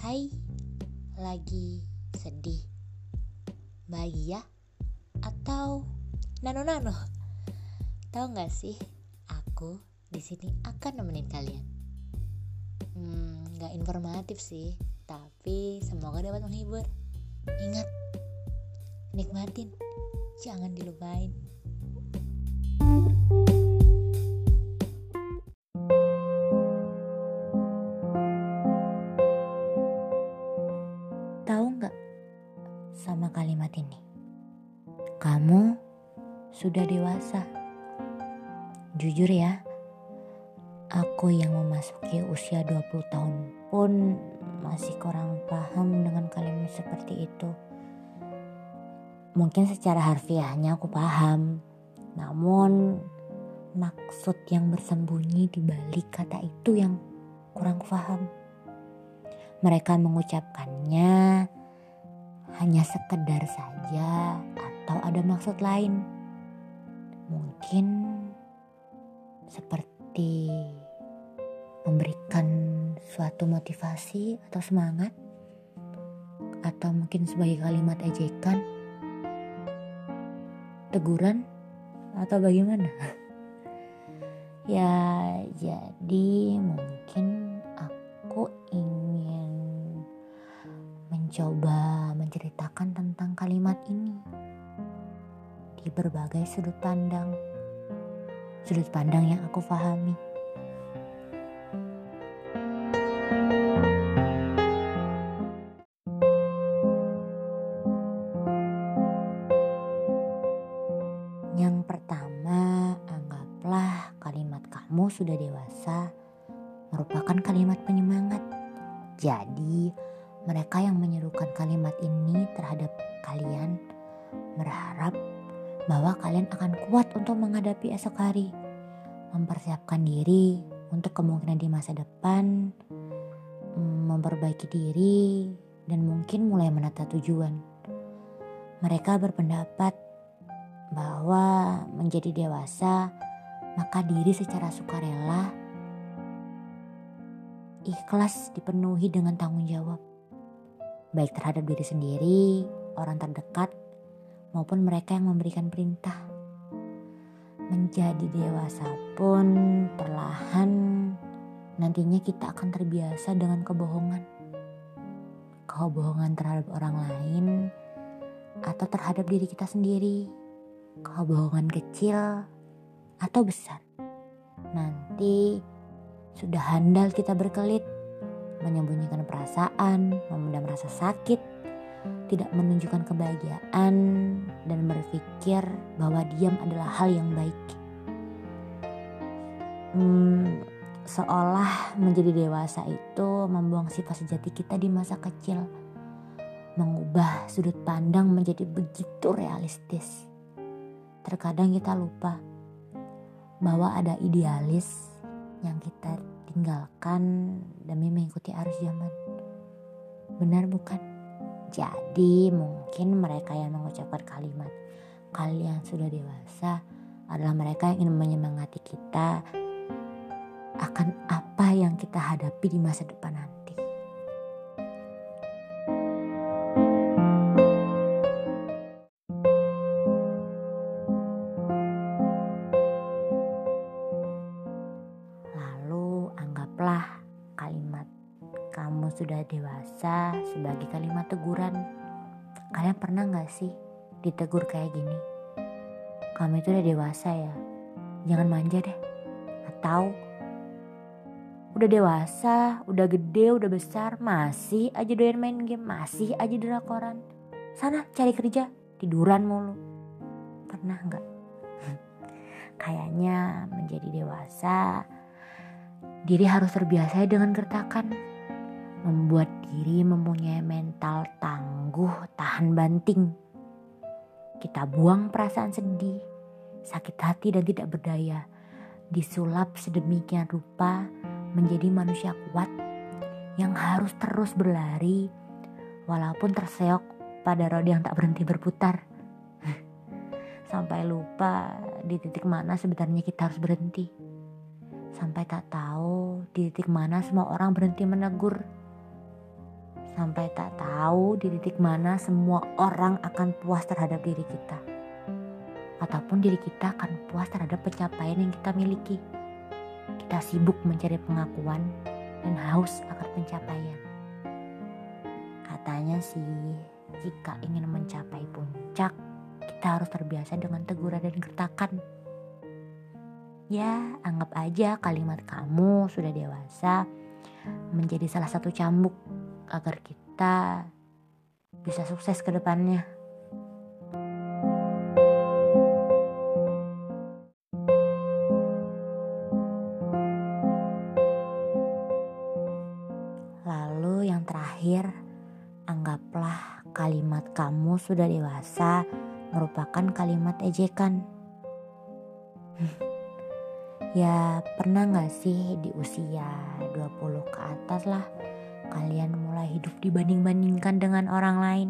Hai, lagi sedih, bahagia, atau nano-nano? Tahu nggak sih, aku di sini akan nemenin kalian. Nggak informatif sih, tapi semoga dapat menghibur. Ingat, nikmatin, jangan dilupain. Sama kalimat ini, kamu sudah dewasa. Jujur ya, aku yang memasuki usia 20 tahun pun masih kurang paham dengan kalimat seperti itu. Mungkin secara harfiahnya aku paham, namun maksud yang bersembunyi di balik kata itu yang kurang paham. Mereka mengucapkannya hanya sekedar saja atau ada maksud lain. Mungkin seperti memberikan suatu motivasi atau semangat, atau mungkin sebagai kalimat ejekan, teguran, atau bagaimana. Ya, jadi mungkin aku ingin mencoba menceritakan tentang kalimat ini di berbagai sudut pandang yang aku pahami. Yang pertama, anggaplah kalimat kamu sudah dewasa merupakan kalimat penyemangat. Jadi, mereka yang menyerukan kalimat ini terhadap kalian berharap bahwa kalian akan kuat untuk menghadapi esok hari, mempersiapkan diri untuk kemungkinan di masa depan, memperbaiki diri, dan mungkin mulai menata tujuan. Mereka berpendapat bahwa menjadi dewasa maka diri secara sukarela ikhlas dipenuhi dengan tanggung jawab, baik terhadap diri sendiri, orang terdekat, maupun mereka yang memberikan perintah. Menjadi dewasa pun perlahan nantinya kita akan terbiasa dengan kebohongan. Kebohongan terhadap orang lain atau terhadap diri kita sendiri. Kebohongan kecil atau besar. Nanti sudah handal kita berkelit, menyembunyikan perasaan, memendam rasa sakit, tidak menunjukkan kebahagiaan, dan berpikir bahwa diam adalah hal yang baik. Seolah menjadi dewasa itu membuang sifat sejati kita di masa kecil, mengubah sudut pandang menjadi begitu realistis. Terkadang kita lupa bahwa ada idealis yang kita tinggalkan demi mengikuti arus zaman. Benar bukan? Jadi mungkin mereka yang mengucapkan kalimat kalian sudah dewasa adalah mereka yang ingin menyemangati kita akan apa yang kita hadapi di masa depan nanti. Kalimat kamu sudah dewasa sebagai kalimat teguran. Kalian pernah gak sih ditegur kayak gini? Kamu itu udah dewasa ya, jangan manja deh. Atau udah dewasa, udah gede, udah besar, masih aja doyan main game, masih aja drakoran. Sana cari kerja, tiduran mulu. Pernah gak? Kayaknya menjadi dewasa, diri harus terbiasa dengan gertakan, membuat diri mempunyai mental tangguh, tahan banting. Kita buang perasaan sedih, sakit hati, dan tidak berdaya, disulap sedemikian rupa menjadi manusia kuat yang harus terus berlari walaupun terseok pada roda yang tak berhenti berputar. Sampai lupa di titik mana sebenarnya kita harus berhenti. Sampai tak tahu di titik mana semua orang berhenti menegur. sampai tak tahu di titik mana semua orang akan puas terhadap diri kita, ataupun diri kita akan puas terhadap pencapaian yang kita miliki. Kita sibuk mencari pengakuan dan haus akan pencapaian. Katanya sih, jika ingin mencapai puncak, kita harus terbiasa dengan teguran dan gertakan. Ya, anggap aja kalimat kamu sudah dewasa menjadi salah satu cambuk agar kita bisa sukses ke depannya. Lalu yang terakhir, anggaplah kalimat kamu sudah dewasa merupakan kalimat ejekan. Ya, pernah gak sih di usia 20 ke atas lah kalian mulai hidup dibanding-bandingkan dengan orang lain?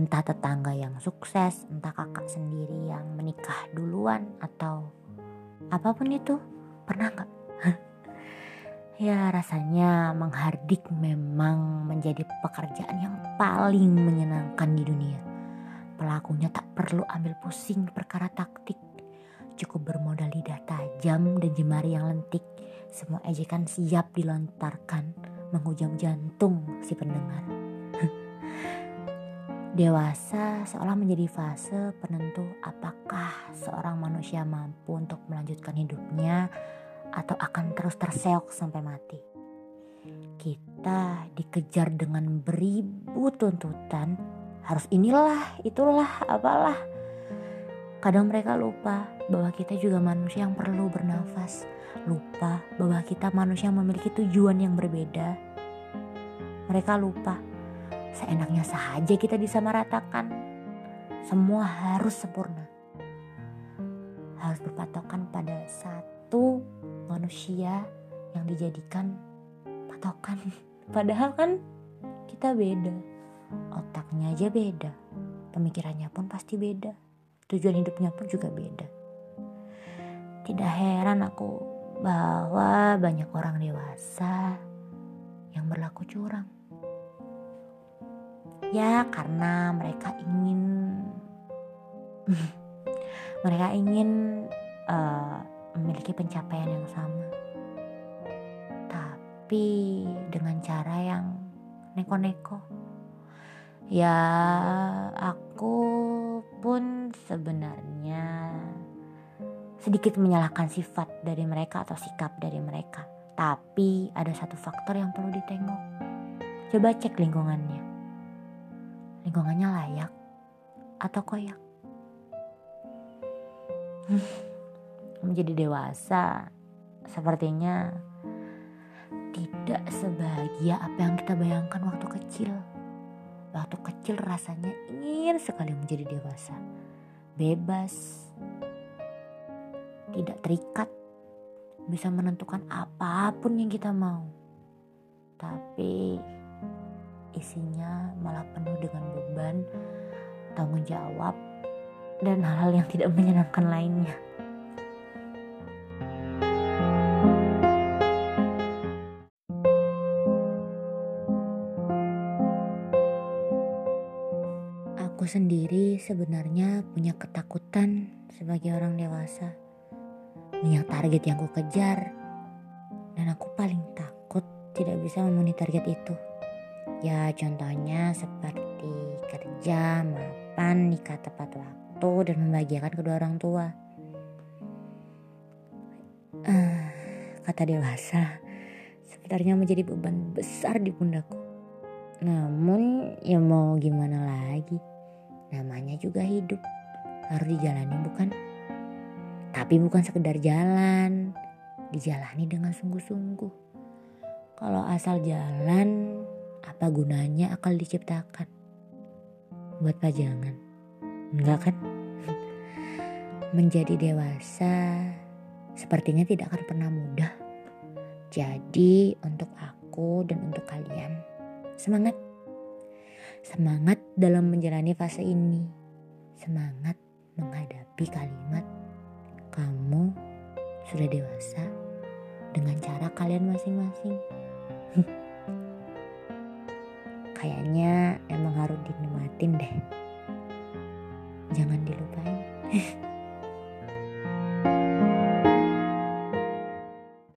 Entah tetangga yang sukses, entah kakak sendiri yang menikah duluan, atau apapun itu. Pernah gak? Ya, rasanya menghardik memang menjadi pekerjaan yang paling menyenangkan di dunia. Pelakunya tak perlu ambil pusing perkara taktik, cukup bermodal lidah tajam dan jemari yang lentik. Semua ejekan siap dilontarkan, menghujam jantung si pendengar. Dewasa seolah menjadi fase penentu apakah seorang manusia mampu untuk melanjutkan hidupnya atau akan terus terseok sampai mati. Kita dikejar dengan beribu tuntutan, harus inilah, itulah, apalah. Kadang mereka lupa bahwa kita juga manusia yang perlu bernafas. Lupa bahwa kita manusia yang memiliki tujuan yang berbeda. Mereka lupa seenaknya saja kita disamaratakan. Semua harus sempurna. Harus berpatokan pada satu manusia yang dijadikan patokan. Padahal kan kita beda. Otaknya aja beda. Pemikirannya pun pasti beda. Tujuan hidupnya pun juga beda. Tidak heran aku bahwa banyak orang dewasa yang berlaku curang. Ya, karena mereka ingin memiliki pencapaian yang sama, tapi dengan cara yang neko-neko. Ya, aku pun sebenarnya sedikit menyalahkan sifat dari mereka atau sikap dari mereka. Tapi ada satu faktor yang perlu ditengok. Coba cek lingkungannya. Lingkungannya layak atau koyak? Menjadi dewasa sepertinya tidak sebahagia apa yang kita bayangkan waktu kecil. Waktu kecil rasanya ingin sekali menjadi dewasa, bebas, tidak terikat, bisa menentukan apapun yang kita mau. Tapi isinya malah penuh dengan beban, tanggung jawab, dan hal-hal yang tidak menyenangkan lainnya. Aku sendiri sebenarnya punya ketakutan sebagai orang dewasa. Banyak target yang ku kejar, dan aku paling takut tidak bisa memenuhi target itu. Ya, contohnya seperti kerja, mapan, nikah tepat waktu, dan membahagiakan kedua orang tua. Kata dewasa sebenarnya menjadi beban besar di pundakku. Namun ya mau gimana lagi, namanya juga hidup, harus dijalani bukan? Tapi bukan sekedar jalan, dijalani dengan sungguh-sungguh. Kalau asal jalan, apa gunanya akal diciptakan? Buat pajangan, enggak kan? Menjadi dewasa sepertinya tidak akan pernah mudah. Jadi untuk aku dan untuk kalian, semangat. Semangat dalam menjalani fase ini. Semangat menghadapi kalimat kamu sudah dewasa dengan cara kalian masing-masing. Kayaknya emang harus dinikmatin deh. Jangan dilupain.